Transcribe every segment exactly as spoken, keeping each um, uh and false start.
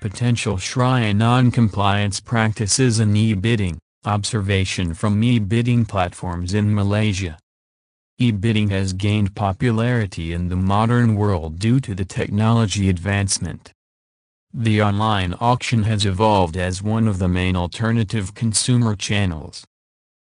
Potential Shariah non-compliance practices in e-bidding, observation from e-bidding platforms in Malaysia. E-bidding has gained popularity in the modern world due to the technology advancement. The online auction has evolved as one of the main alternative consumer channels.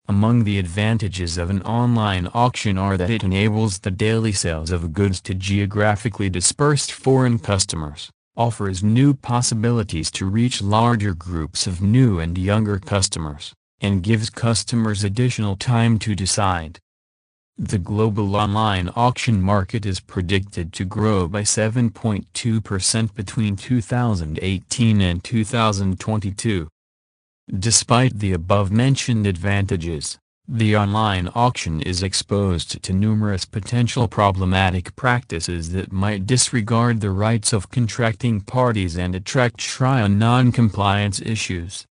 Among the advantages of an online auction are that it enables the daily sales of goods to geographically dispersed foreign customers, offers new possibilities to reach larger groups of new and younger customers, and gives customers additional time to decide. The global online auction market is predicted to grow by seven point two percent between two thousand eighteen and two thousand twenty-two. Despite the above-mentioned advantages, the online auction is exposed to numerous potential problematic practices that might disregard the rights of contracting parties and attract Shariah non-compliance issues.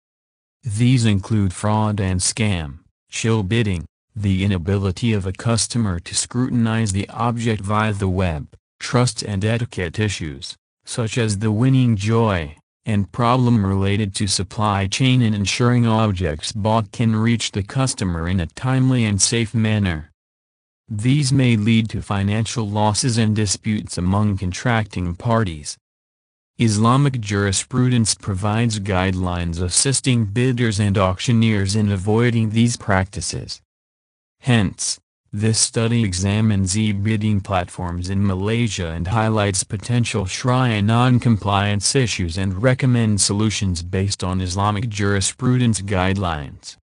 These include fraud and scam, shill bidding, the inability of a customer to scrutinize the object via the web, trust and etiquette issues, such as the winning joy, and problem related to supply chain and ensuring objects bought can reach the customer in a timely and safe manner. These may lead to financial losses and disputes among contracting parties. Islamic jurisprudence provides guidelines assisting bidders and auctioneers in avoiding these practices. Hence, this study examines e-bidding platforms in Malaysia and highlights potential Shariah non-compliance issues and recommends solutions based on Islamic jurisprudence guidelines.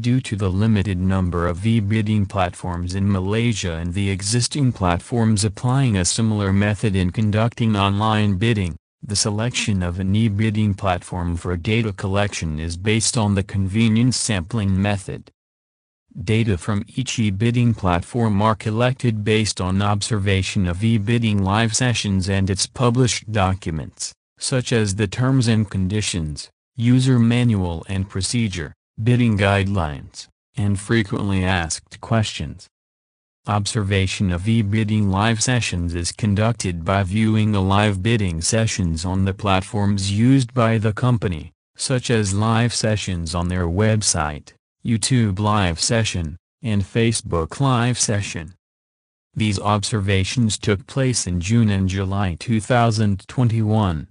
Due to the limited number of e-bidding platforms in Malaysia and the existing platforms applying a similar method in conducting online bidding, the selection of an e-bidding platform for data collection is based on the convenience sampling method. Data from each e-bidding platform are collected based on observation of e-bidding live sessions and its published documents, such as the terms and conditions, user manual and procedure, bidding guidelines, and frequently asked questions. Observation of e-bidding live sessions is conducted by viewing the live bidding sessions on the platforms used by the company, such as live sessions on their website, YouTube live session, and Facebook live session. These observations took place in June and July two thousand twenty-one.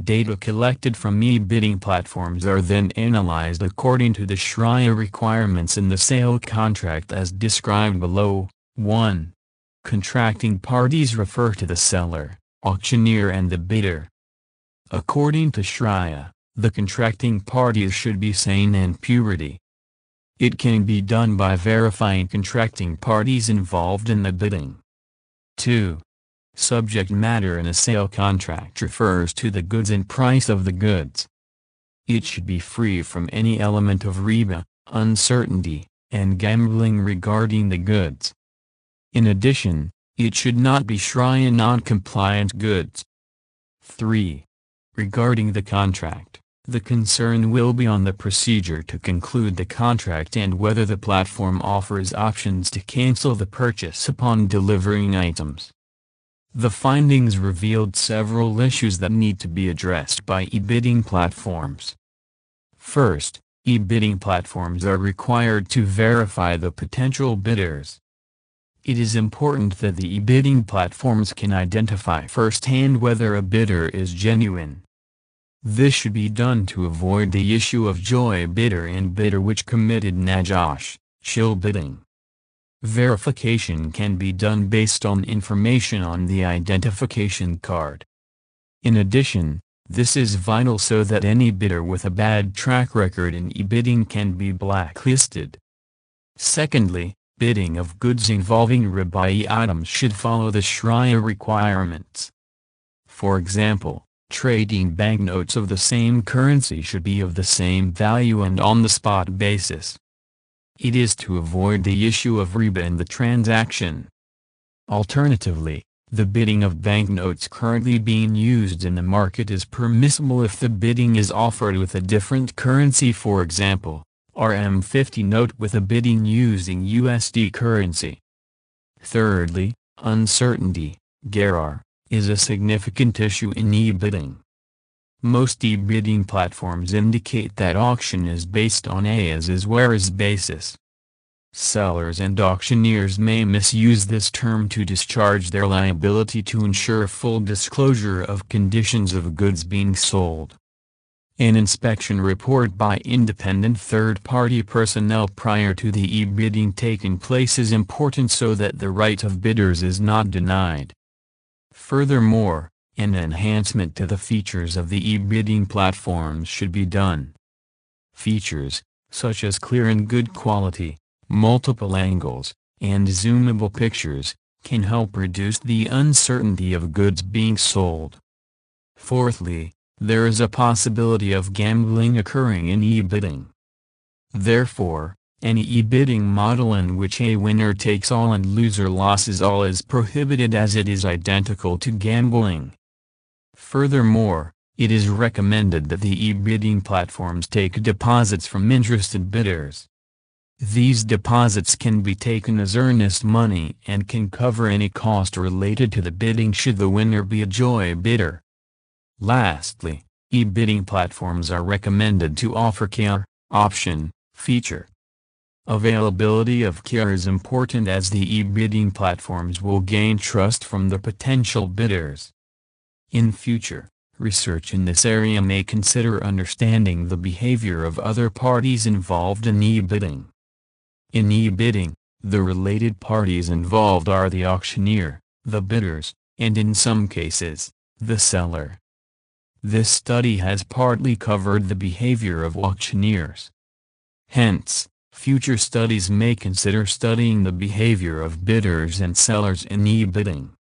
Data collected from e-bidding platforms are then analyzed according to the Shariah requirements in the sale contract as described below. one. Contracting parties refer to the seller, auctioneer and the bidder. According to Shariah, the contracting parties should be sane and purity. It can be done by verifying contracting parties involved in the bidding. two. Subject matter in a sale contract refers to the goods and price of the goods. It should be free from any element of riba, uncertainty, and gambling regarding the goods. In addition, it should not be Shariah non-compliant goods. three. Regarding the contract, the concern will be on the procedure to conclude the contract and whether the platform offers options to cancel the purchase upon delivering items. The findings revealed several issues that need to be addressed by e-bidding platforms. First, e-bidding platforms are required to verify the potential bidders. It is important that the e-bidding platforms can identify firsthand whether a bidder is genuine. This should be done to avoid the issue of joy bidder and bidder which committed najosh, shill bidding. Verification can be done based on information on the identification card. In addition, this is vital so that any bidder with a bad track record in e-bidding can be blacklisted. Secondly, bidding of goods involving ribawi items should follow the Shariah requirements. For example, trading banknotes of the same currency should be of the same value and on the spot basis. It is to avoid the issue of riba in the transaction. Alternatively, The bidding of banknotes currently being used in the market is permissible if the bidding is offered with a different currency, for example, R M fifty note with a bidding using U S D currency. Thirdly, uncertainty, gharar, is a significant issue in e-bidding. Most e-bidding platforms indicate that auction is based on a as-is-whereas basis. Sellers and auctioneers may misuse this term to discharge their liability to ensure full disclosure of conditions of goods being sold. An inspection report by independent third-party personnel prior to the e-bidding taking place is important so that the right of bidders is not denied. Furthermore, an enhancement to the features of the e-bidding platforms should be done. Features, such as clear and good quality, multiple angles, and zoomable pictures, can help reduce the uncertainty of goods being sold. Fourthly, there is a possibility of gambling occurring in e-bidding. Therefore, any e-bidding model in which a winner takes all and loser loses all is prohibited, as it is identical to gambling. Furthermore, it is recommended that the e-bidding platforms take deposits from interested bidders. These deposits can be taken as earnest money and can cover any cost related to the bidding should the winner be a joy bidder. Lastly, e-bidding platforms are recommended to offer khiyar, option, feature. Availability of khiyar is important, as the e-bidding platforms will gain trust from the potential bidders. In future, research in this area may consider understanding the behavior of other parties involved in e-bidding. In e-bidding, the related parties involved are the auctioneer, the bidders, and in some cases, the seller. This study has partly covered the behavior of auctioneers. Hence, future studies may consider studying the behavior of bidders and sellers in e-bidding.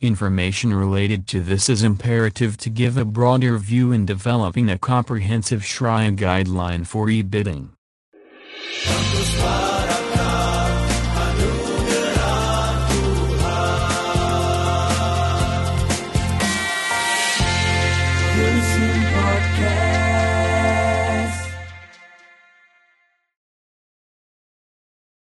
Information related to this is imperative to give a broader view in developing a comprehensive Shariah guideline for e-bidding.